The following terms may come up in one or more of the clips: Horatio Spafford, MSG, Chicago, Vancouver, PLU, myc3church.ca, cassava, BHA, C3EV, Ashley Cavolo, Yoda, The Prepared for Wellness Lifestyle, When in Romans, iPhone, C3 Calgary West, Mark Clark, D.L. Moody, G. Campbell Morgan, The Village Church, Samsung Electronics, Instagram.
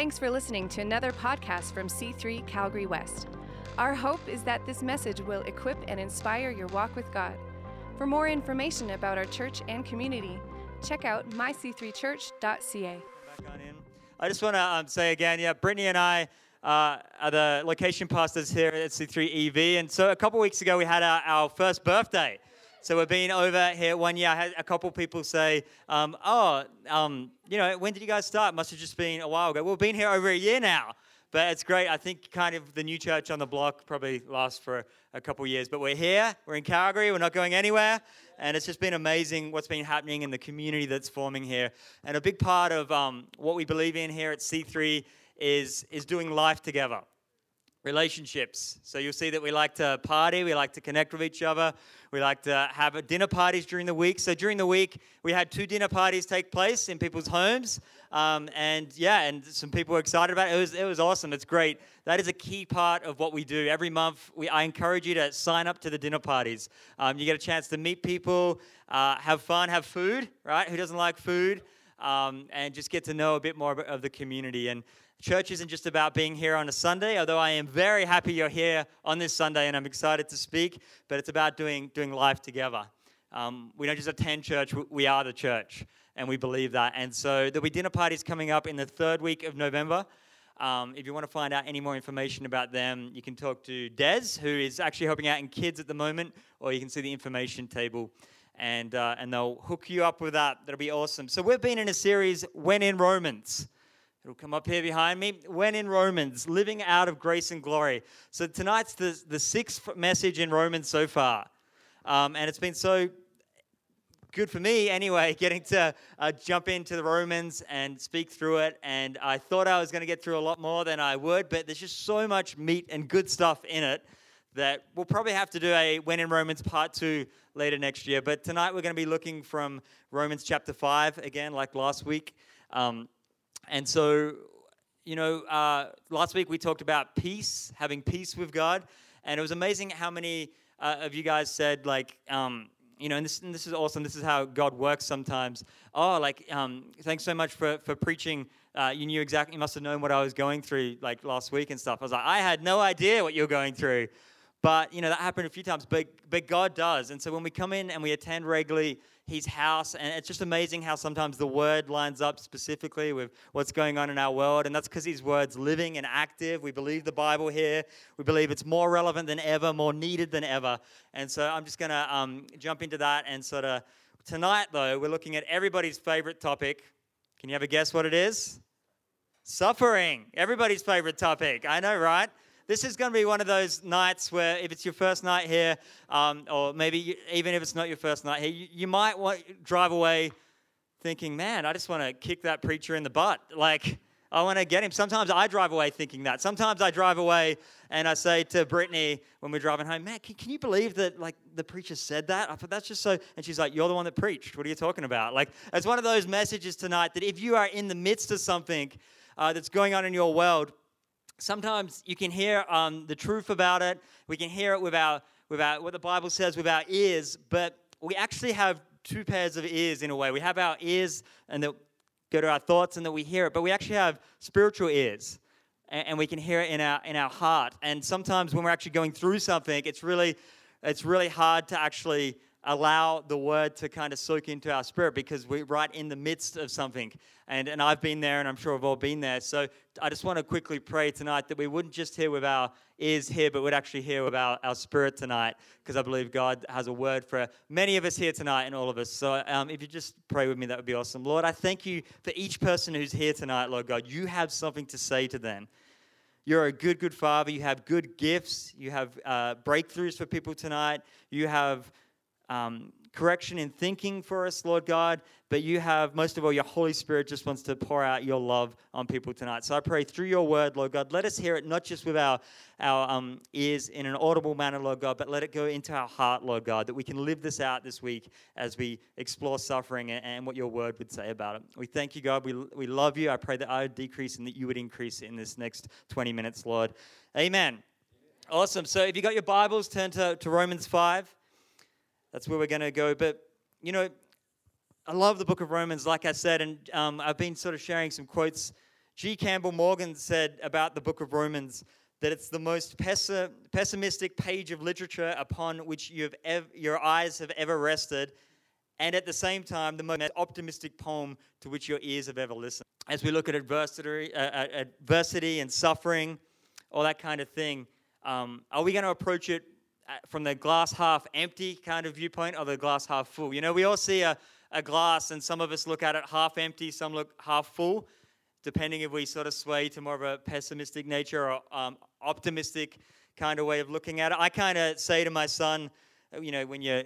Thanks for listening to another podcast from C3 Calgary West. Our hope is that this message will equip and inspire your walk with God. For more information about our church and community, check out myc3church.ca. Back on in. I just want to say again, Brittany and I are the location pastors here at C3EV. And so a couple weeks ago, we had our first birthday. So we've been over here 1 year. I had a couple people say, when did you guys start? Must have just been a while ago. Well, we've been here over a year now. But it's great. I think kind of the new church on the block probably lasts for a couple years. But we're here. We're in Calgary. We're not going anywhere. And it's just been amazing what's been happening in the community that's forming here. And a big part of what we believe in here at C3 is doing life together, relationships. So you'll see that we like to party. We like to connect with each other. We like to have dinner parties during the week. So during the week, we had 2 dinner parties take place in people's homes. And some people were excited about it. It was awesome. It's great. That is a key part of what we do. Every month, I encourage you to sign up to the dinner parties. You get a chance to meet people, have fun, have food, right? Who doesn't like food? And just get to know a bit more of the community. And church isn't just about being here on a Sunday, although I am very happy you're here on this Sunday and I'm excited to speak, but it's about doing life together. We don't just attend church, we are the church, and we believe that. And so there'll be dinner parties coming up in the 3rd week of November. If you want to find out any more information about them, you can talk to Des, who is actually helping out in kids at the moment, or you can see the information table, and they'll hook you up with that. That'll be awesome. So we've been in a series, When in Romans. It'll come up here behind me. When in Romans, living out of grace and glory. So tonight's the 6th message in Romans so far. And it's been so good for me anyway, getting to jump into the Romans and speak through it. And I thought I was going to get through a lot more than I would, but there's just so much meat and good stuff in it that we'll probably have to do a When in Romans Part 2 later next year. But tonight we're going to be looking from Romans chapter 5 again, like last week. And so, last week we talked about peace, having peace with God. And it was amazing how many of you guys said, and this is awesome. This is how God works sometimes. Thanks so much for preaching. You must have known what I was going through like last week and stuff. I was like, I had no idea what you were going through. But, that happened a few times. But God does. And so when we come in and we attend regularly His house, and it's just amazing how sometimes the Word lines up specifically with what's going on in our world, and that's because His Word's living and active. We believe the Bible here. We believe it's more relevant than ever, more needed than ever. And so I'm just going to jump into that and sort of... Tonight, though, we're looking at everybody's favorite topic. Can you have a guess what it is? Suffering. Everybody's favorite topic. I know, right? This is going to be one of those nights where if it's your first night here, or maybe even if it's not your first night here, you might drive away thinking, man, I just want to kick that preacher in the butt. I want to get him. Sometimes I drive away thinking that. Sometimes I drive away and I say to Brittany when we're driving home, man, can you believe that, the preacher said that? I thought that's just so... And she's like, you're the one that preached. What are you talking about? It's one of those messages tonight that if you are in the midst of something that's going on in your world, sometimes you can hear the truth about it. We can hear it with what the Bible says with our ears, but we actually have 2 pairs of ears in a way. We have our ears and that go to our thoughts and that we hear it, but we actually have spiritual ears, and we can hear it in our heart. And sometimes when we're actually going through something, it's really hard to actually allow the word to kind of soak into our spirit because we're right in the midst of something. And I've been there, and I'm sure we've all been there. So I just want to quickly pray tonight that we wouldn't just hear with our ears here, but would actually hear with our spirit tonight, because I believe God has a word for many of us here tonight and all of us. So if you just pray with me, that would be awesome. Lord, I thank you for each person who's here tonight, Lord God. You have something to say to them. You're a good, good Father. You have good gifts. You have breakthroughs for people tonight. You have... correction in thinking for us, Lord God, but you have, most of all, your Holy Spirit just wants to pour out your love on people tonight. So I pray through your word, Lord God, let us hear it not just with our ears in an audible manner, Lord God, but let it go into our heart, Lord God, that we can live this out this week as we explore suffering and what your word would say about it. We thank you, God. We love you. I pray that I would decrease and that you would increase in this next 20 minutes, Lord. Amen. Awesome. So if you got your Bibles, turn to Romans 5. That's where we're going to go. But, I love the book of Romans, like I said, and I've been sort of sharing some quotes G. Campbell Morgan said about the book of Romans that it's the most pessimistic page of literature upon which your eyes have ever rested, and at the same time, the most optimistic poem to which your ears have ever listened. As we look at adversity and suffering, all that kind of thing, are we going to approach it from the glass half empty kind of viewpoint or the glass half full? You know, we all see a glass, and some of us look at it half empty, some look half full, depending if we sort of sway to more of a pessimistic nature or optimistic kind of way of looking at it. I kind of say to my son, you know, when you're...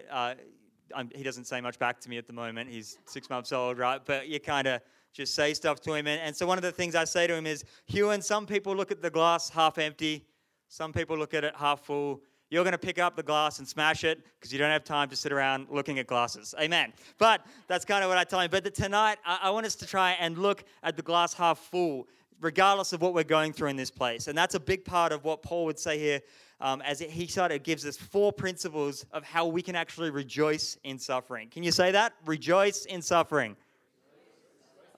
he doesn't say much back to me at the moment. He's 6 months old, right? But you kind of just say stuff to him. And so one of the things I say to him is, Hewan, some people look at the glass half empty. Some people look at it half full. You're going to pick up the glass and smash it because you don't have time to sit around looking at glasses. Amen. But that's kind of what I tell him. But tonight, I want us to try and look at the glass half full, regardless of what we're going through in this place. And that's a big part of what Paul would say here, he sort of gives us four principles of how we can actually rejoice in suffering. Can you say that? Rejoice in suffering.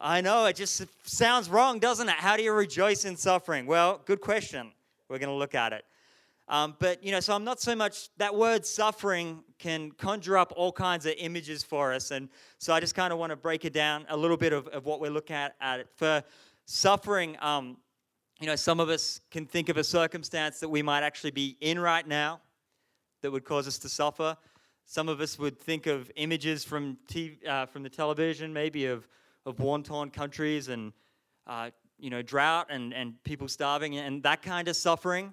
I know, it just sounds wrong, doesn't it? How do you rejoice in suffering? Well, good question. We're going to look at it. So I'm not so much, that word suffering can conjure up all kinds of images for us. And so I just kind of want to break it down a little bit of what we're looking at it. For suffering, some of us can think of a circumstance that we might actually be in right now that would cause us to suffer. Some of us would think of images from the television, maybe of war-torn countries and, drought and people starving and that kind of suffering.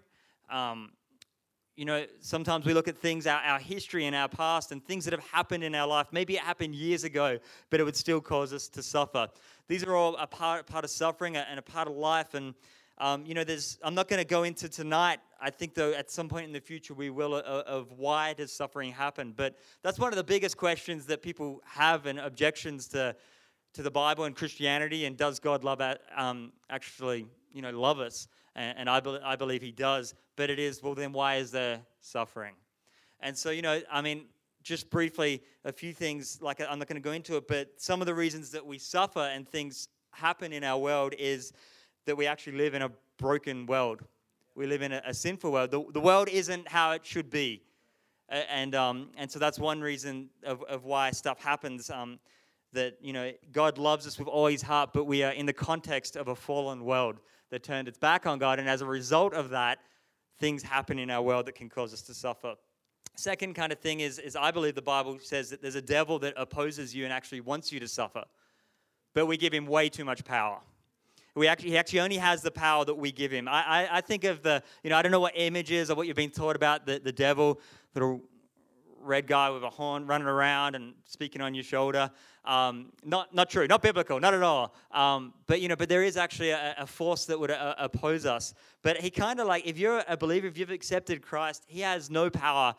Sometimes we look at things, our history and our past and things that have happened in our life. Maybe it happened years ago, but it would still cause us to suffer. These are all a part of suffering and a part of life. And, I'm not going to go into tonight. I think, though, at some point in the future, we will of why does suffering happen. But that's one of the biggest questions that people have and objections to the Bible and Christianity. And does God love love us? And I believe he does, but it is, well, then why is there suffering? And so, just briefly, a few things, like I'm not going to go into it, but some of the reasons that we suffer and things happen in our world is that we actually live in a broken world. We live in a sinful world. The world isn't how it should be. And so that's one reason of why stuff happens, that, God loves us with all his heart, but we are in the context of a fallen world that turned its back on God, and as a result of that, things happen in our world that can cause us to suffer. Second kind of thing is I believe the Bible says that there's a devil that opposes you and actually wants you to suffer, but we give him way too much power. He actually only has the power that we give him. I think of I don't know what images or what you've been taught about the devil, little red guy with a horn running around and speaking on your shoulder. Not true, not biblical, not at all. But there is actually a force that would oppose us. But he kind of like, if you're a believer, if you've accepted Christ, he has no power.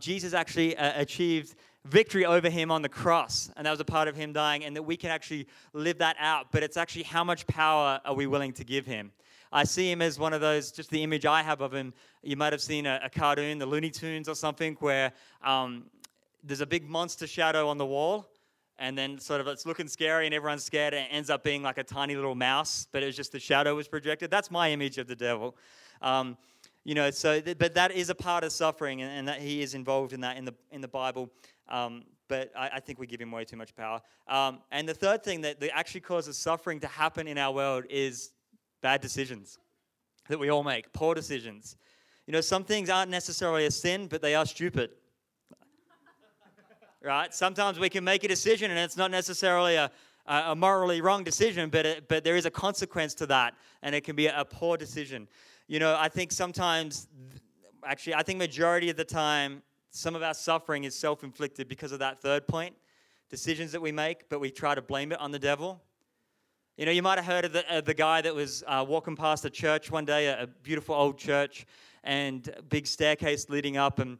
Jesus actually achieved victory over him on the cross, and that was a part of him dying, and that we can actually live that out. But it's actually how much power are we willing to give him? I see him as one of those, just the image I have of him. You might have seen a cartoon, the Looney Tunes or something, where there's a big monster shadow on the wall, and then sort of it's looking scary and everyone's scared, and it ends up being like a tiny little mouse, but it was just the shadow was projected. That's my image of the devil. But that is a part of suffering, and that he is involved in that in the Bible. But I think we give him way too much power. And the third thing that actually causes suffering to happen in our world is bad decisions that we all make, poor decisions. Some things aren't necessarily a sin, but they are stupid, right? Sometimes we can make a decision and it's not necessarily a morally wrong decision, but there is a consequence to that, and it can be a poor decision. I think sometimes, actually, I think majority of the time, some of our suffering is self-inflicted because of that third point, decisions that we make, but we try to blame it on the devil. You might have heard of the guy that was walking past a church one day, a beautiful old church, and a big staircase leading up, and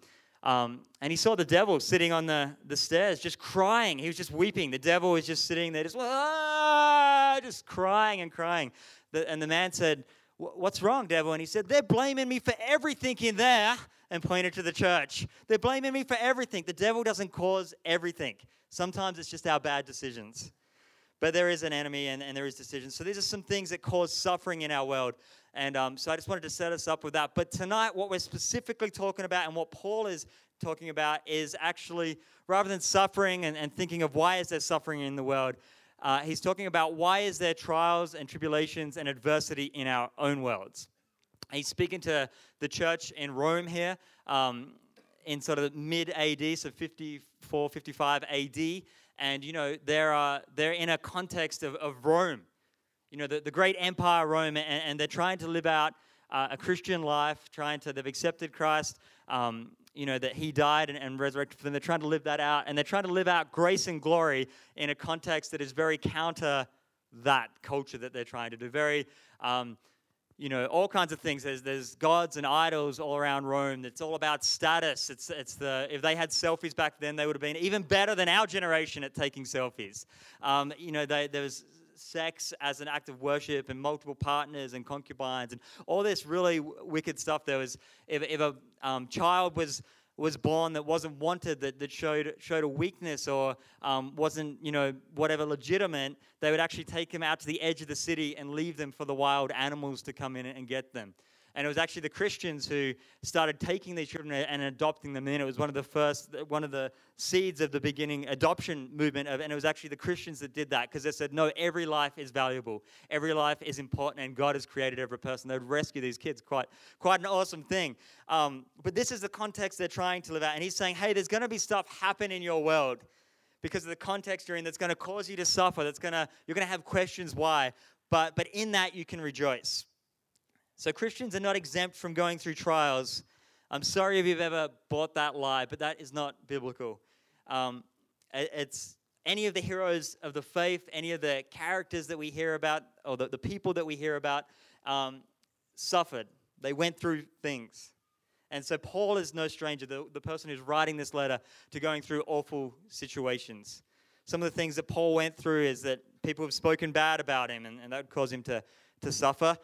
he saw the devil sitting on the stairs, just crying. He was just weeping. The devil was just sitting there, just crying and crying. And the man said, "What's wrong, devil?" And he said, "They're blaming me for everything in there," and pointed to the church. They're blaming me for everything. The devil doesn't cause everything. Sometimes it's just our bad decisions. But there is an enemy and there is decisions. So these are some things that cause suffering in our world. And so I just wanted to set us up with that. But tonight, what we're specifically talking about and what Paul is talking about is actually, rather than suffering and thinking of why is there suffering in the world, he's talking about why is there trials and tribulations and adversity in our own worlds. He's speaking to the church in Rome here in sort of mid-AD, so 54, 55 AD. And, you know, they're in a context of Rome, you know, the great empire Rome, and they're trying to live out a Christian life, they've accepted Christ, you know, that he died and resurrected for them. They're trying to live that out, and they're trying to live out grace and glory in a context that is very counter that culture that they're trying to do, very, you know, all kinds of things. There's gods and idols all around Rome. It's all about status. It's if they had selfies back then, they would have been even better than our generation at taking selfies. You know, there was sex as an act of worship and multiple partners and concubines and all this really wicked stuff. There was if a child was born that wasn't wanted, that showed a weakness or wasn't, you know, whatever, legitimate, they would actually take them out to the edge of the city and leave them for the wild animals to come in and get them. And it was actually the Christians who started taking these children and adopting them in. It was one of the seeds of the beginning adoption movement. And it was actually the Christians that did that, because they said, no, every life is valuable. Every life is important, and God has created every person. They would rescue these kids. Quite an awesome thing. But this is the context they're trying to live out. And he's saying, hey, there's going to be stuff happen in your world because of the context you're in that's going to cause you to suffer. You're going to have questions why. But in that, you can rejoice. So Christians are not exempt from going through trials. I'm sorry if you've ever bought that lie, but that is not biblical. It's any of the heroes of the faith, any of the characters that we hear about, or the people that we hear about, suffered. They went through things. And so Paul is no stranger, the person who's writing this letter, to going through awful situations. Some of the things that Paul went through is that people have spoken bad about him, and that would cause him to suffer.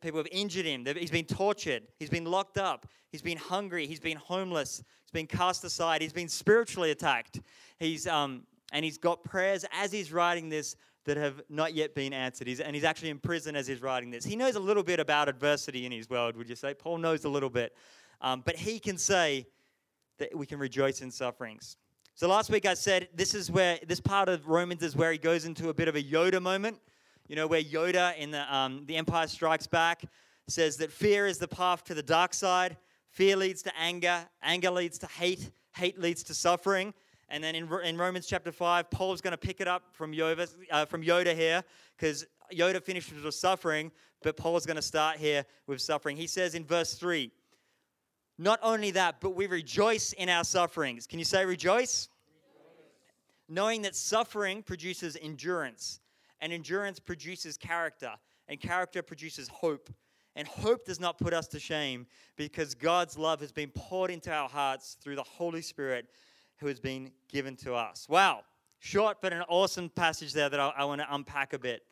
People have injured him. He's been tortured. He's been locked up. He's been hungry. He's been homeless. He's been cast aside. He's been spiritually attacked. He's got prayers as he's writing this that have not yet been answered. He's actually in prison as he's writing this. He knows a little bit about adversity in his world, would you say? Paul knows a little bit. But he can say that we can rejoice in sufferings. So last week I said this part of Romans is where he goes into a bit of a Yoda moment. You know, where Yoda in the Empire Strikes Back says that fear is the path to the dark side. Fear leads to anger. Anger leads to hate. Hate leads to suffering. And then in Romans chapter 5, Paul's going to pick it up from Yoda here, because Yoda finishes with suffering, but Paul's going to start here with suffering. He says in verse 3, not only that, but we rejoice in our sufferings. Can you say rejoice? Knowing that suffering produces endurance. And endurance produces character, and character produces hope. And hope does not put us to shame, because God's love has been poured into our hearts through the Holy Spirit who has been given to us. Wow, short but an awesome passage there that I want to unpack a bit.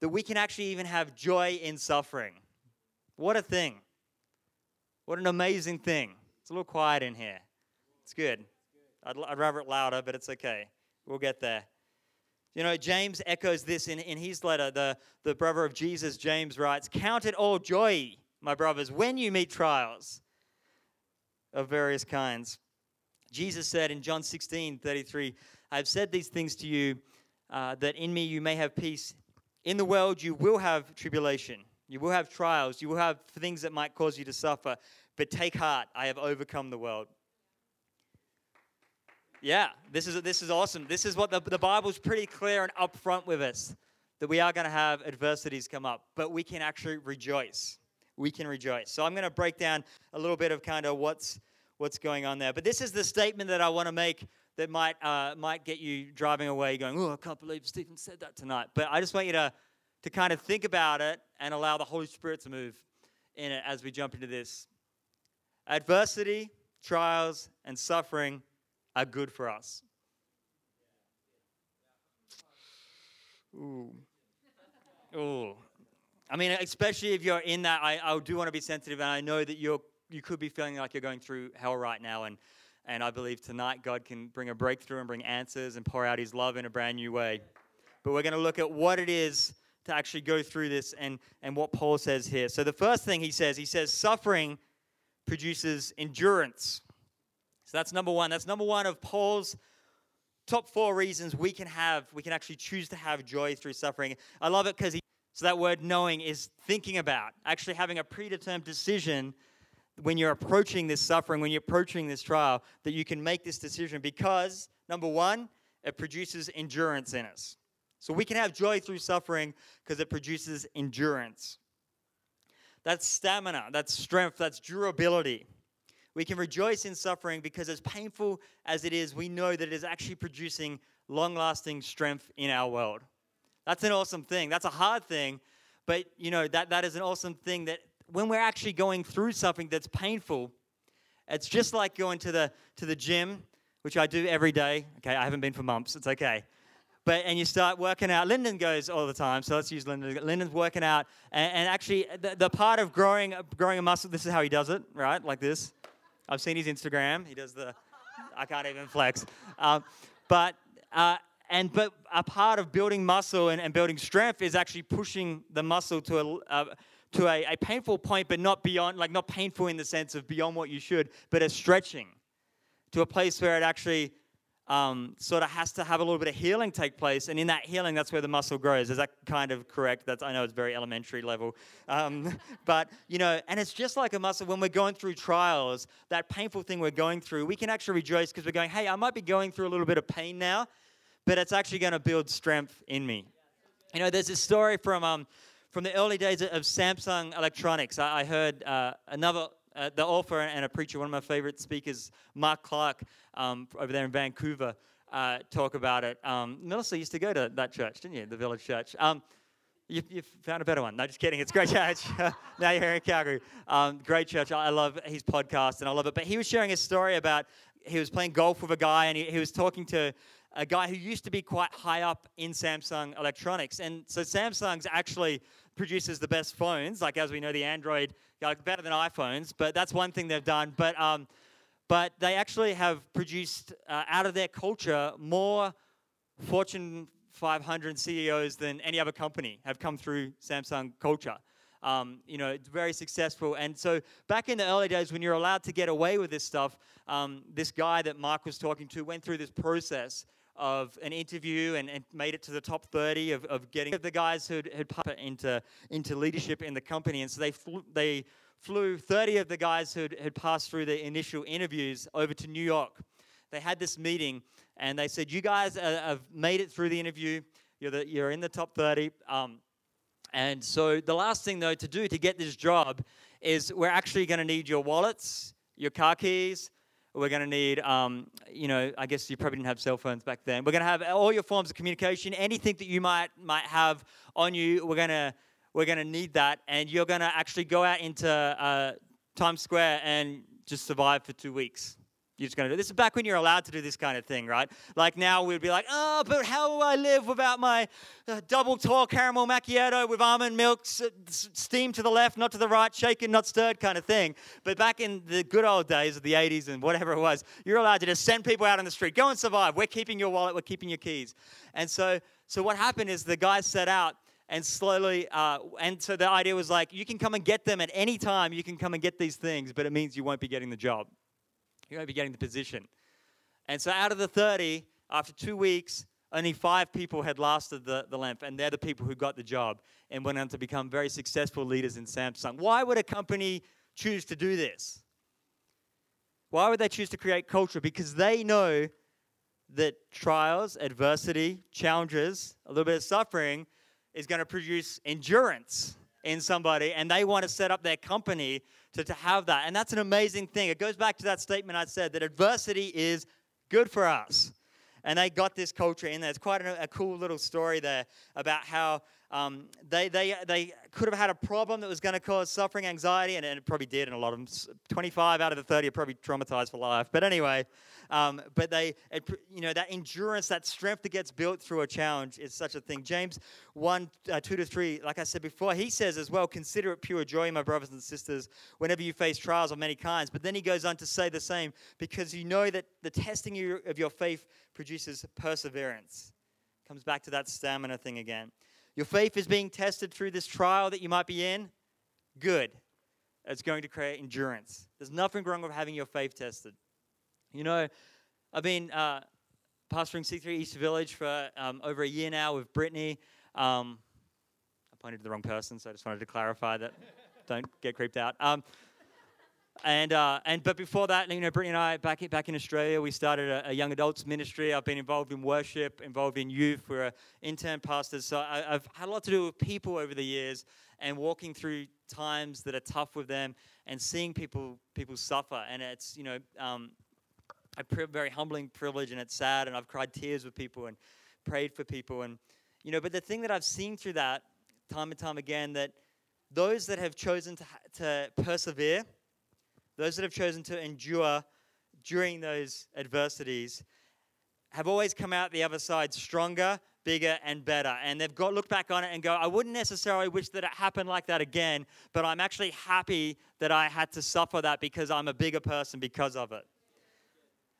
That we can actually even have joy in suffering. What a thing. What an amazing thing. It's a little quiet in here. It's good. I'd rather it louder, but it's okay. We'll get there. You know, James echoes this in his letter. The brother of Jesus, James, writes, count it all joy, my brothers, when you meet trials of various kinds. Jesus said in John 16:33, I have said these things to you, that in me you may have peace. In the world you will have tribulation. You will have trials. You will have things that might cause you to suffer. But take heart, I have overcome the world. Yeah, this is awesome. This is what the Bible's pretty clear and upfront with us, that we are going to have adversities come up, but we can actually rejoice. We can rejoice. So I'm going to break down a little bit of kind of what's going on there. But this is the statement that I want to make that might get you driving away going, oh, I can't believe Stephen said that tonight. But I just want you to kind of think about it and allow the Holy Spirit to move in it as we jump into this. Adversity, trials, and suffering are good for us. Ooh. I mean, especially if you're in that, I do want to be sensitive, and I know that you could be feeling like you're going through hell right now, and I believe tonight God can bring a breakthrough and bring answers and pour out his love in a brand new way. but we're going to look at what it is to actually go through this and what Paul says here. So the first thing he says suffering produces endurance. So that's number one. That's number one of Paul's top four reasons we can actually choose to have joy through suffering. I love it because so that word knowing is thinking about, actually having a predetermined decision when you're approaching this suffering, when you're approaching this trial, that you can make this decision because, number one, it produces endurance in us. So we can have joy through suffering because it produces endurance. That's stamina, that's strength, that's durability. We can rejoice in suffering because as painful as it is, we know that it is actually producing long-lasting strength in our world. That's an awesome thing. That's a hard thing, but you know that is an awesome thing that when we're actually going through something that's painful, it's just like going to the gym, which I do every day. Okay, I haven't been for months. It's okay. And you start working out. Lyndon goes all the time, so let's use Lyndon. Lyndon's working out, and actually the part of growing a muscle, this is how he does it, right? Like this. I've seen his Instagram. He does the, I can't even flex. But a part of building muscle and building strength is actually pushing the muscle to a painful point, but not beyond, like not painful in the sense of beyond what you should, but a stretching to a place where it actually sort of has to have a little bit of healing take place, and in that healing, that's where the muscle grows. Is that kind of correct? I know it's very elementary level, but you know, and it's just like a muscle. When we're going through trials, that painful thing we're going through, we can actually rejoice because we're going, hey, I might be going through a little bit of pain now, but it's actually going to build strength in me. You know, there's this story from the early days of Samsung Electronics. I heard the author and a preacher, one of my favorite speakers, Mark Clark, over there in Vancouver, talk about it. Melissa used to go to that church, didn't you? The Village Church. You found a better one. No, just kidding. It's a great church. Now you're here in Calgary. Great church. I love his podcast, and I love it. But he was sharing a story about he was playing golf with a guy, and he was talking to a guy who used to be quite high up in Samsung Electronics. And so Samsung's actually produces the best phones, like as we know, the Android, like better than iPhones, but that's one thing they've done. But they actually have produced out of their culture more Fortune 500 CEOs than any other company have come through Samsung culture. You know, it's very successful. And so back in the early days when you're allowed to get away with this stuff, this guy that Mark was talking to went through this process of an interview and made it to the top 30 of getting the guys who had put into leadership in the company. And so they flew 30 of the guys who had passed through the initial interviews over to New York. They had this meeting and they said, you guys have made it through the interview. You're in the top 30. And so the last thing, though, to do to get this job is we're actually going to need your wallets, your car keys. We're going to need, I guess you probably didn't have cell phones back then. We're going to have all your forms of communication, anything that you might have on you. We're going to need that, and you're going to actually go out into Times Square and just survive for 2 weeks. You're just going to do this. This is back when you're allowed to do this kind of thing, right? Like now we'd be like, oh, but how will I live without my double tall caramel macchiato with almond milk, steamed to the left, not to the right, shaken, not stirred kind of thing. But back in the good old days of the 80s and whatever it was, you're allowed to just send people out on the street, go and survive. We're keeping your wallet, we're keeping your keys. And so what happened is the guys set out and slowly, and so the idea was like, you can come and get them at any time, you can come and get these things, but it means you won't be getting the job. You're going to be getting the position. And so out of the 30, after 2 weeks, only 5 people had lasted the length, and they're the people who got the job and went on to become very successful leaders in Samsung. Why would a company choose to do this? Why would they choose to create culture? Because they know that trials, adversity, challenges, a little bit of suffering is going to produce endurance in somebody, and they want to set up their company to have that. And that's an amazing thing. It goes back to that statement I said, that adversity is good for us. And they got this culture in there. It's quite a cool little story there about how they could have had a problem that was going to cause suffering, anxiety, and it probably did in a lot of them. 25 out of the 30 are probably traumatized for life. But anyway, but that endurance, that strength that gets built through a challenge is such a thing. James 1, 2-3, like I said before, he says as well, consider it pure joy, my brothers and sisters, whenever you face trials of many kinds. But then he goes on to say the same, because you know that the testing of your faith produces perseverance. Comes back to that stamina thing again. Your faith is being tested through this trial that you might be in. Good. It's going to create endurance. There's nothing wrong with having your faith tested. You know, I've been pastoring C3 East Village for over a year now with Brittany. I pointed to the wrong person, so I just wanted to clarify that. Don't get creeped out. But before that, you know, Brittany and I, back in Australia, we started a young adults ministry. I've been involved in worship, involved in youth. We're intern pastors. So I've had a lot to do with people over the years and walking through times that are tough with them and seeing people suffer. And it's, you know, a very humbling privilege, and it's sad. And I've cried tears with people and prayed for people. And, you know, but the thing that I've seen through that time and time again, that those that have chosen to persevere, those that have chosen to endure during those adversities have always come out the other side stronger, bigger, and better. And they've got look back on it and go, I wouldn't necessarily wish that it happened like that again, but I'm actually happy that I had to suffer that because I'm a bigger person because of it.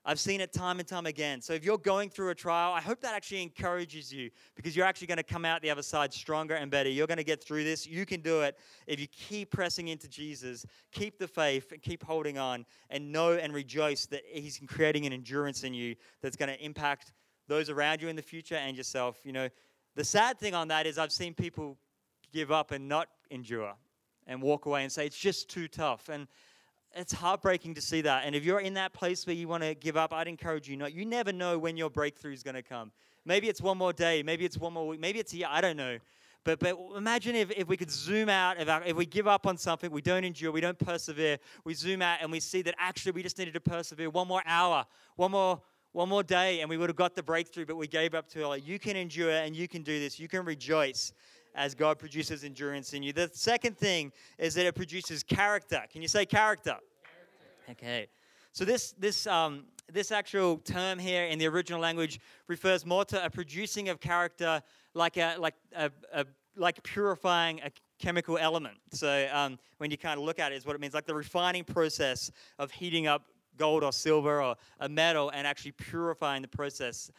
I've seen it time and time again. So if you're going through a trial, I hope that actually encourages you, because you're actually going to come out the other side stronger and better. You're going to get through this. You can do it if you keep pressing into Jesus, keep the faith, and keep holding on, and know and rejoice that he's creating an endurance in you that's going to impact those around you in the future and yourself. You know, the sad thing on that is I've seen people give up and not endure and walk away and say, it's just too tough. And it's heartbreaking to see that. And if you're in that place where you want to give up, I'd encourage you not. You never know when your breakthrough is going to come. Maybe it's one more day. Maybe it's one more week. Maybe it's a year. I don't know. But imagine if we could zoom out, if we give up on something, we don't endure, we don't persevere, we zoom out and we see that actually we just needed to persevere one more hour, one more day, and we would have got the breakthrough, but we gave up too early. You can endure and you can do this. You can rejoice as God produces endurance in you. The second thing is that it produces character. Can you say character? Okay. So this actual term here in the original language refers more to a producing of character, like purifying a chemical element. So when you kind of look at it, is what it means, like the refining process of heating up gold or silver or a metal and actually purifying the process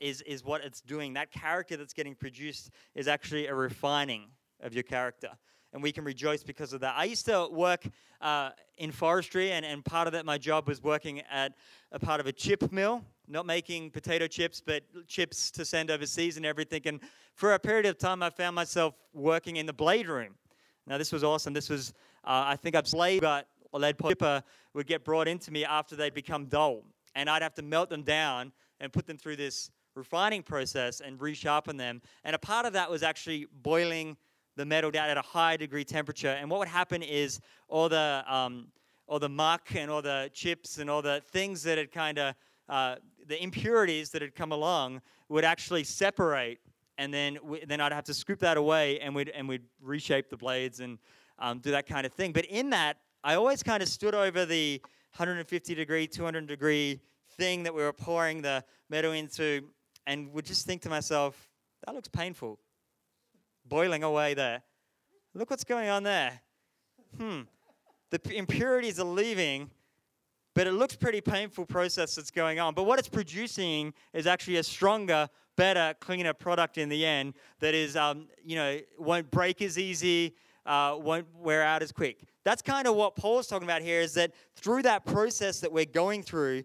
is what it's doing. That character that's getting produced is actually a refining of your character. And we can rejoice because of that. I used to work in forestry, and part of that, my job was working at a part of a chip mill, not making potato chips, but chips to send overseas and everything. And for a period of time, I found myself working in the blade room. Now, this was awesome. This was, I think I've lead piper would get brought into me after they'd become dull, and I'd have to melt them down and put them through this refining process and resharpen them. And a part of that was actually boiling the metal down at a high degree temperature. And what would happen is all the muck and all the chips and all the things that had kind of the impurities that had come along would actually separate, and then I'd have to scoop that away, and we'd reshape the blades and do that kind of thing. But in that, I always kind of stood over the 150 degree, 200 degree thing that we were pouring the metal into and would just think to myself, that looks painful, boiling away there. Look what's going on there. The impurities are leaving, but it looks pretty painful process that's going on. But what it's producing is actually a stronger, better, cleaner product in the end that is, won't break as easy, won't wear out as quick. That's kind of what Paul's talking about here, is that through that process that we're going through,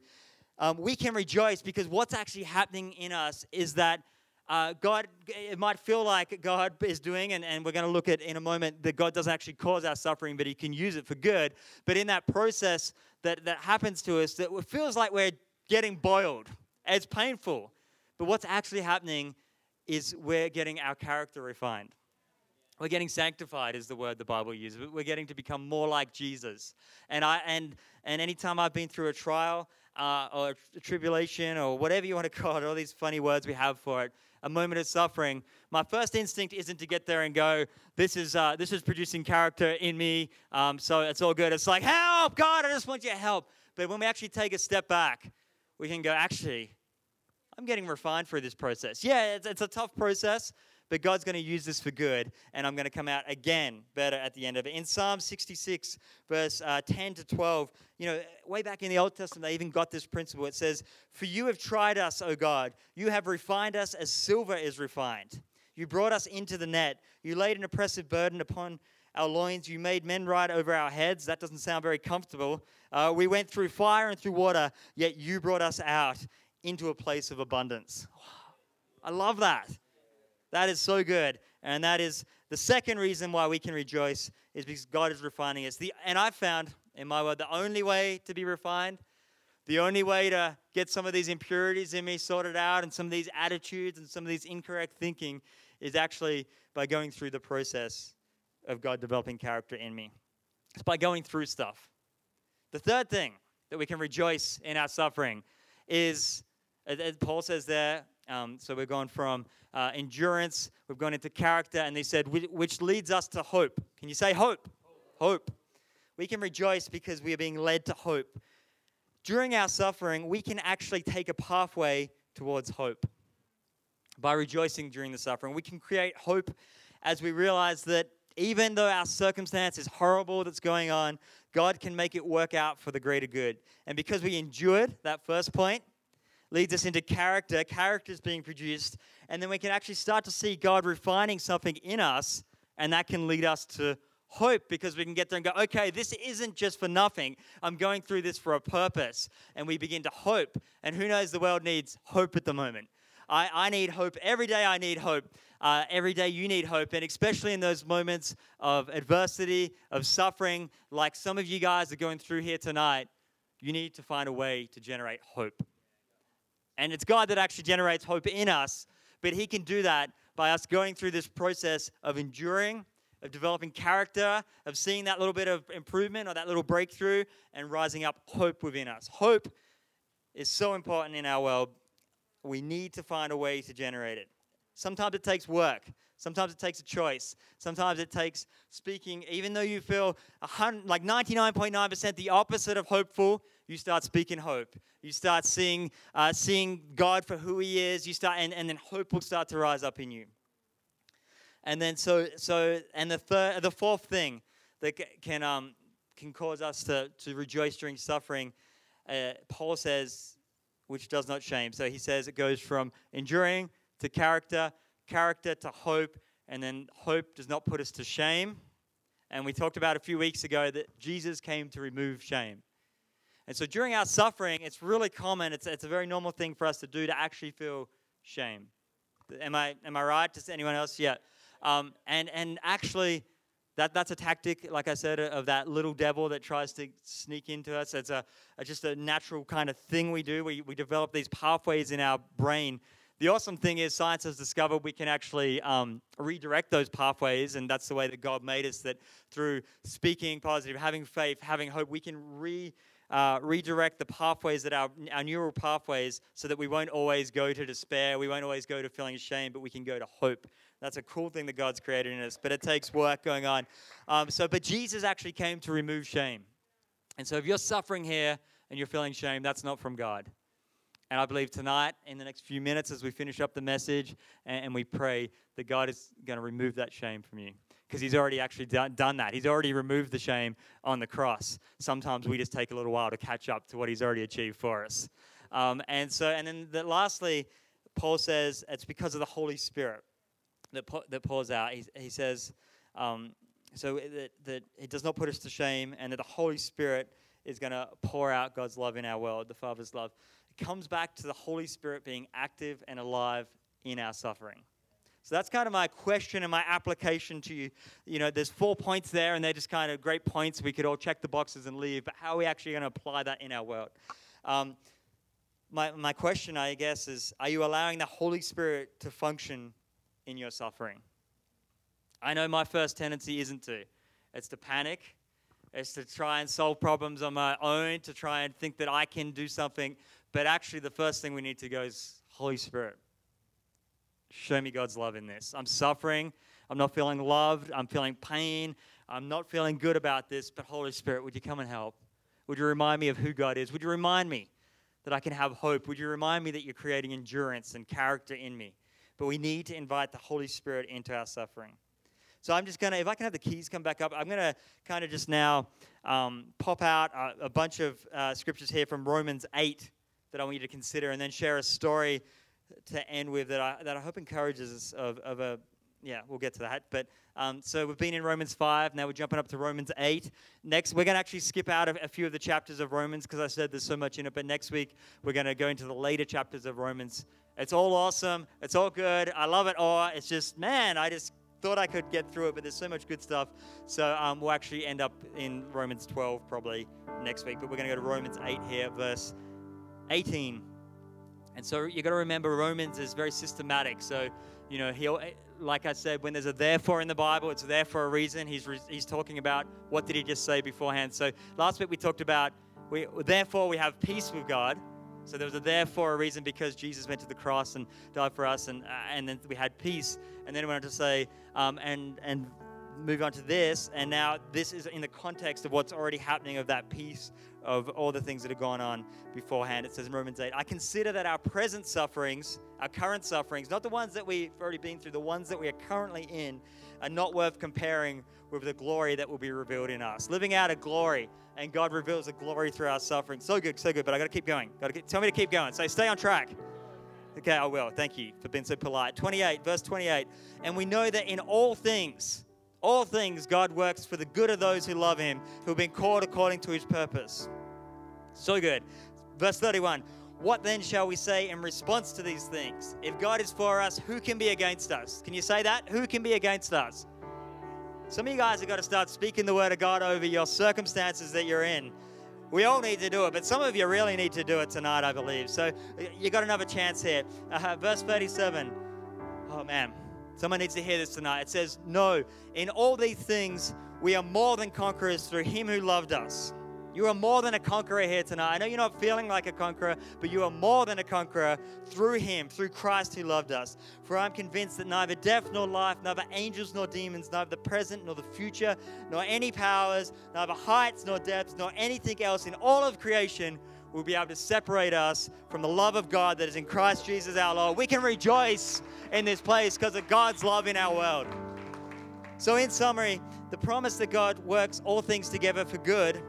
we can rejoice because what's actually happening in us is that God, it might feel like God is doing, and we're going to look at in a moment, that God doesn't actually cause our suffering, but he can use it for good. But in that process that happens to us, that it feels like we're getting boiled. It's painful. But what's actually happening is we're getting our character refined. We're getting sanctified is the word the Bible uses. We're getting to become more like Jesus. And anytime I've been through a trial or a tribulation or whatever you want to call it, all these funny words we have for it, a moment of suffering, my first instinct isn't to get there and go, this is producing character in me, so it's all good. It's like, help, God, I just want your help. But when we actually take a step back, we can go, actually, I'm getting refined through this process. Yeah, it's a tough process. but God's going to use this for good, and I'm going to come out again better at the end of it. In Psalm 66, verse 10 to 12, you know, way back in the Old Testament, they even got this principle. It says, "For you have tried us, O God. You have refined us as silver is refined. You brought us into the net. You laid an oppressive burden upon our loins. You made men ride over our heads." That doesn't sound very comfortable. "We went through fire and through water, yet you brought us out into a place of abundance." Wow. I love that. That is so good. And that is the second reason why we can rejoice, is because God is refining us. And I found, in my word, the only way to be refined, the only way to get some of these impurities in me sorted out and some of these attitudes and some of these incorrect thinking, is actually by going through the process of God developing character in me. It's by going through stuff. The third thing that we can rejoice in our suffering is, as Paul says there, so we've gone from endurance, we've gone into character, and they said, which leads us to hope. Can you say hope? Hope. We can rejoice because we are being led to hope. During our suffering, we can actually take a pathway towards hope by rejoicing during the suffering. We can create hope as we realize that even though our circumstance is horrible that's going on, God can make it work out for the greater good. And because we endured, that first point leads us into character. Character is being produced. And then we can actually start to see God refining something in us. And that can lead us to hope, because we can get there and go, okay, this isn't just for nothing. I'm going through this for a purpose. And we begin to hope. And who knows, the world needs hope at the moment. I need hope. Every day I need hope. Every day you need hope, and especially in those moments of adversity, of suffering, like some of you guys are going through here tonight, you need to find a way to generate hope. And it's God that actually generates hope in us, but he can do that by us going through this process of enduring, of developing character, of seeing that little bit of improvement or that little breakthrough, and rising up hope within us. Hope is so important in our world. We need to find a way to generate it. Sometimes it takes work. Sometimes it takes a choice. Sometimes it takes speaking. Even though you feel 99.9% the opposite of hopeful, you start speaking hope. You start seeing God for who he is. You start, and then hope will start to rise up in you. And then the fourth thing that can cause us to rejoice during suffering, Paul says, which does not shame. So he says it goes from enduring to character, character to hope, and then hope does not put us to shame. And we talked about a few weeks ago that Jesus came to remove shame. And so during our suffering, it's really common, it's a very normal thing for us to do, to actually feel shame. Am I right? Does anyone else? Yeah. And actually, that's a tactic, like I said, of that little devil that tries to sneak into us. It's just a natural kind of thing we do. We develop these pathways in our brain. The awesome thing is science has discovered we can actually redirect those pathways, and that's the way that God made us, that through speaking positive, having faith, having hope, we can redirect the pathways, that our neural pathways, so that we won't always go to despair, we won't always go to feeling shame, but we can go to hope. That's a cool thing that God's created in us, but it takes work going on. But Jesus actually came to remove shame. And so if you're suffering here and you're feeling shame, that's not from God. And I believe tonight, in the next few minutes, as we finish up the message and we pray, that God is going to remove that shame from you, because he's already actually done that. He's already removed the shame on the cross. Sometimes we just take a little while to catch up to what he's already achieved for us. Lastly, Paul says it's because of the Holy Spirit that pours out. He says, that it does not put us to shame, and that the Holy Spirit is going to pour out God's love in our world, the Father's love. Comes back to the Holy Spirit being active and alive in our suffering. So that's kind of my question and my application to you. You know, there's 4 points there, and they're just kind of great points. We could all check the boxes and leave, but how are we actually going to apply that in our world? My question, I guess, is, are you allowing the Holy Spirit to function in your suffering? I know my first tendency isn't to. It's to panic. It's to try and solve problems on my own, to try and think that I can do something. But actually, the first thing we need to go is, Holy Spirit, show me God's love in this. I'm suffering. I'm not feeling loved. I'm feeling pain. I'm not feeling good about this. But Holy Spirit, would you come and help? Would you remind me of who God is? Would you remind me that I can have hope? Would you remind me that you're creating endurance and character in me? but we need to invite the Holy Spirit into our suffering. So I'm just going to, if I can have the keys come back up, I'm going to kind of just now pop out a bunch of scriptures here from Romans 8 that I want you to consider, and then share a story to end with that I hope encourages us we'll get to that. But so we've been in Romans 5, now we're jumping up to Romans 8. Next, we're going to actually skip out of a few of the chapters of Romans because I said there's so much in it, but next week we're going to go into the later chapters of Romans. It's all awesome. It's all good. I love it all. It's just, man, I just thought I could get through it, but there's so much good stuff. So we'll actually end up in Romans 12 probably next week, but we're going to go to Romans 8 here, verse 18. And so you got to remember, Romans is very systematic. So, you know, like I said, when there's a therefore in the Bible, it's there for a reason. He's talking about what did he just say beforehand. So last week we talked about, therefore we have peace with God. So there was a therefore a reason, because Jesus went to the cross and died for us, and then we had peace. And then we wanted to say, and move on to this. And now this is in the context of what's already happening, of that peace, of all the things that have gone on beforehand. It says in Romans 8, I consider that our present sufferings, our current sufferings, not the ones that we've already been through, the ones that we are currently in, are not worth comparing with the glory that will be revealed in us. Living out a glory, and God reveals a glory through our suffering. So good, but I got to keep going. Tell me to keep going, so stay on track. Okay, I will. Thank you for being so polite. Verse 28, and we know that in all things, God works for the good of those who love him, who have been called according to his purpose. So good. Verse 31. What then shall we say in response to these things? If God is for us, who can be against us? Can you say that? Who can be against us? Some of you guys have got to start speaking the word of God over your circumstances that you're in. We all need to do it, but some of you really need to do it tonight, I believe. So you got another chance here. Verse 37. Oh, man. Someone needs to hear this tonight. It says, no, in all these things, we are more than conquerors through him who loved us. You are more than a conqueror here tonight. I know you're not feeling like a conqueror, but you are more than a conqueror through him, through Christ who loved us. For I'm convinced that neither death nor life, neither angels nor demons, neither the present nor the future, nor any powers, neither heights nor depths, nor anything else in all of creation will be able to separate us from the love of God that is in Christ Jesus our Lord. We can rejoice in this place because of God's love in our world. So in summary, the promise that God works all things together for good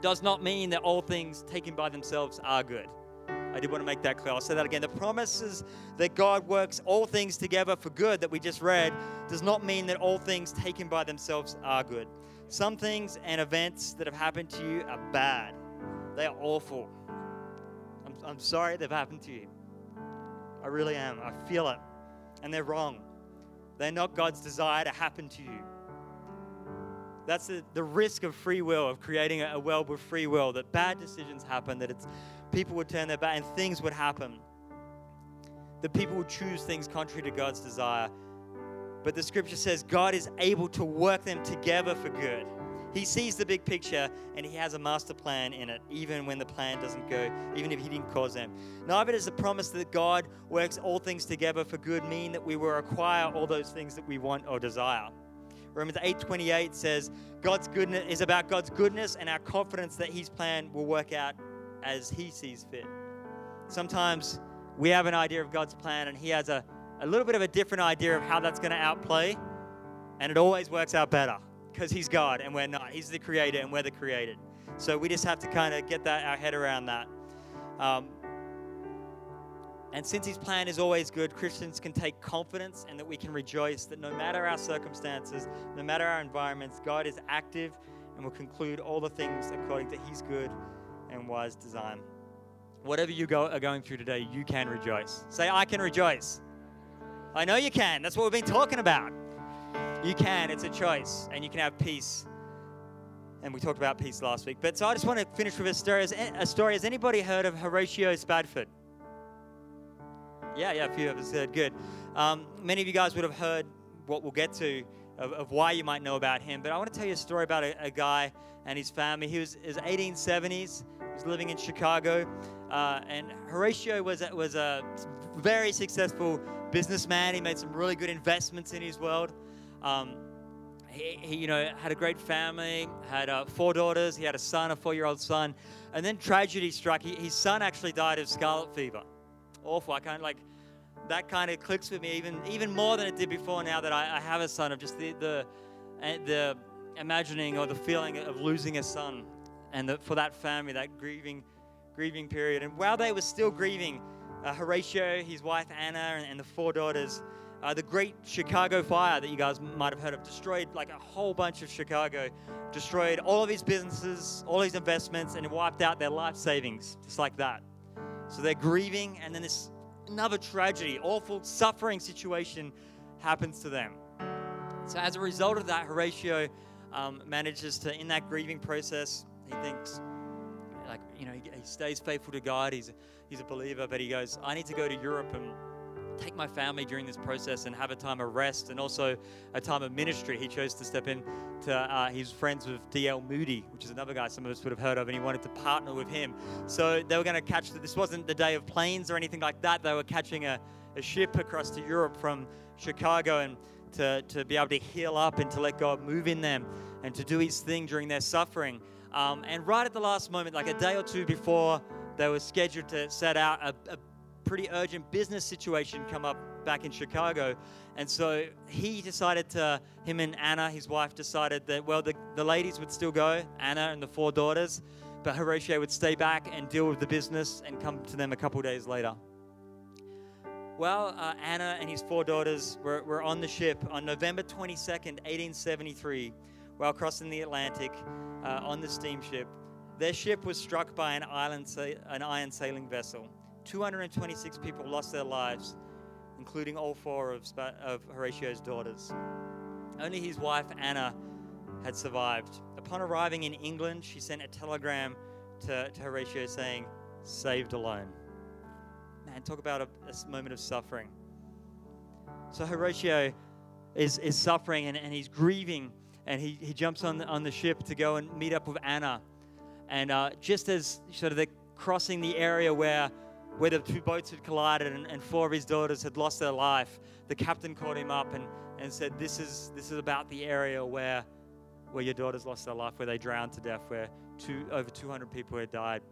does not mean that all things taken by themselves are good. I did want to make that clear. I'll say that again. The promises that God works all things together for good that we just read does not mean that all things taken by themselves are good. Some things and events that have happened to you are bad. They are awful. I'm sorry they've happened to you. I really am. I feel it. And they're wrong. They're not God's desire to happen to you. That's the risk of free will, of creating a world with free will, that bad decisions happen, that people would turn their back and things would happen. That people would choose things contrary to God's desire. But the scripture says God is able to work them together for good. He sees the big picture, and he has a master plan in it, even when the plan doesn't go, even if he didn't cause them. Neither does the promise that God works all things together for good mean that we will acquire all those things that we want or desire. Romans 8:28 says, God's goodness is about God's goodness and our confidence that his plan will work out as he sees fit. Sometimes we have an idea of God's plan, and he has a little bit of a different idea of how that's going to outplay, and it always works out better. Because he's God and we're not. He's the creator and we're the created. So we just have to kind of get our head around that. And since his plan is always good, Christians can take confidence, and that we can rejoice that no matter our circumstances, no matter our environments, God is active and will conclude all the things according to his good and wise design. Whatever you are going through today, you can rejoice. Say, I can rejoice. I know you can. That's what we've been talking about. You can. It's a choice, and you can have peace. And we talked about peace last week. But so I just want to finish with a story. Has anybody heard of Horatio Spafford? Yeah, a few of us heard. Good. Many of you guys would have heard what we'll get to of why you might know about him. But I want to tell you a story about a guy and his family. He was in the 1870s. He was living in Chicago. And Horatio was a very successful businessman. He made some really good investments in his world. He had a great family, had 4 daughters. He had a 4-year-old son, and then tragedy struck. His son actually died of scarlet fever. Awful. I can't that kind of clicks with me even more than it did before, now that I have a son, of just the imagining or the feeling of losing a son, and for that family, that grieving period. And while they were still grieving, Horatio, his wife Anna, and the four daughters, the Great Chicago Fire that you guys might have heard of destroyed like a whole bunch of Chicago, destroyed all of his businesses, all his investments, and it wiped out their life savings, just like that. So they're grieving, and then this another tragedy, awful suffering situation happens to them. So as a result of that, Horatio manages to, in that grieving process, he thinks, like, you know, he stays faithful to God. He's a believer, but he goes, I need to go to Europe and take my family during this process and have a time of rest and also a time of ministry. He chose to step in to his friends with D.L. Moody, which is another guy some of us would have heard of, and he wanted to partner with him. So they were going to catch, this wasn't the day of planes or anything like that. They were catching a ship across to Europe from Chicago, and to be able to heal up and to let God move in them and to do his thing during their suffering. And right at the last moment, like a day or two before they were scheduled to set out, a pretty urgent business situation come up back in Chicago. And so he decided to, him and Anna, his wife, decided that, well, the ladies would still go, Anna and the four daughters, but Horatio would stay back and deal with the business and come to them a couple days later. Well, Anna and his four daughters were on the ship on November 22nd, 1873, while crossing the Atlantic on the steamship. Their ship was struck by an iron sailing vessel. 226 people lost their lives, including all four of Horatio's daughters. Only his wife, Anna, had survived. Upon arriving in England, she sent a telegram to Horatio saying, "Saved alone." Man, talk about a moment of suffering. So Horatio is suffering and he's grieving, and he jumps on the ship to go and meet up with Anna. And just as sort of they're crossing the area where the two boats had collided and four of his daughters had lost their life, the captain called him up and said, this is about the area where your daughters lost their life, where they drowned to death, where over 200 people had died.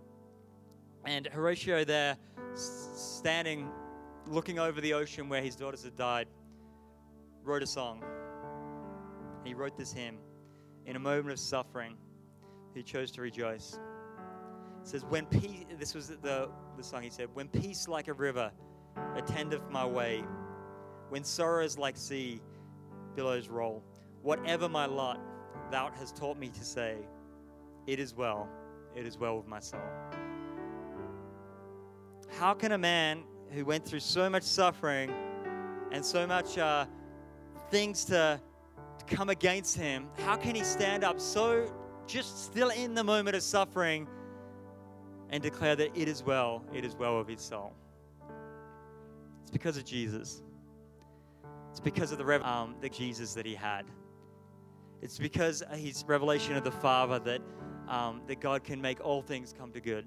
And Horatio there, standing, looking over the ocean where his daughters had died, wrote a song. He wrote this hymn. In a moment of suffering, he chose to rejoice. It says, when peace, this was the song he said, when peace like a river attendeth my way, when sorrows like sea billows roll, whatever my lot, thou hast taught me to say, it is well with my soul. How can a man who went through so much suffering and so much things to come against him, how can he stand up so just still in the moment of suffering and declare that it is well with his soul? It's because of Jesus. It's because of the Jesus that he had. It's because of his revelation of the Father that God can make all things come to good.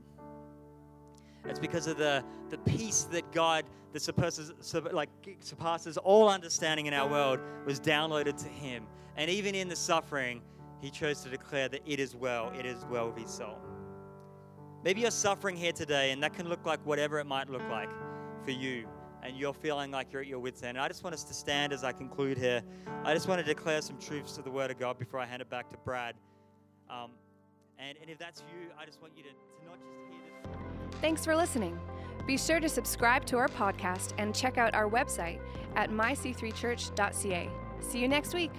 It's because of the peace that God, that surpasses all understanding in our world, was downloaded to him. And even in the suffering, he chose to declare that it is well with his soul. Maybe you're suffering here today, and that can look like whatever it might look like for you, and you're feeling like you're at your wit's end. And I just want us to stand as I conclude here. I just want to declare some truths to the Word of God before I hand it back to Brad. And if that's you, I just want you to not just hear this. Thanks for listening. Be sure to subscribe to our podcast and check out our website at myc3church.ca. See you next week.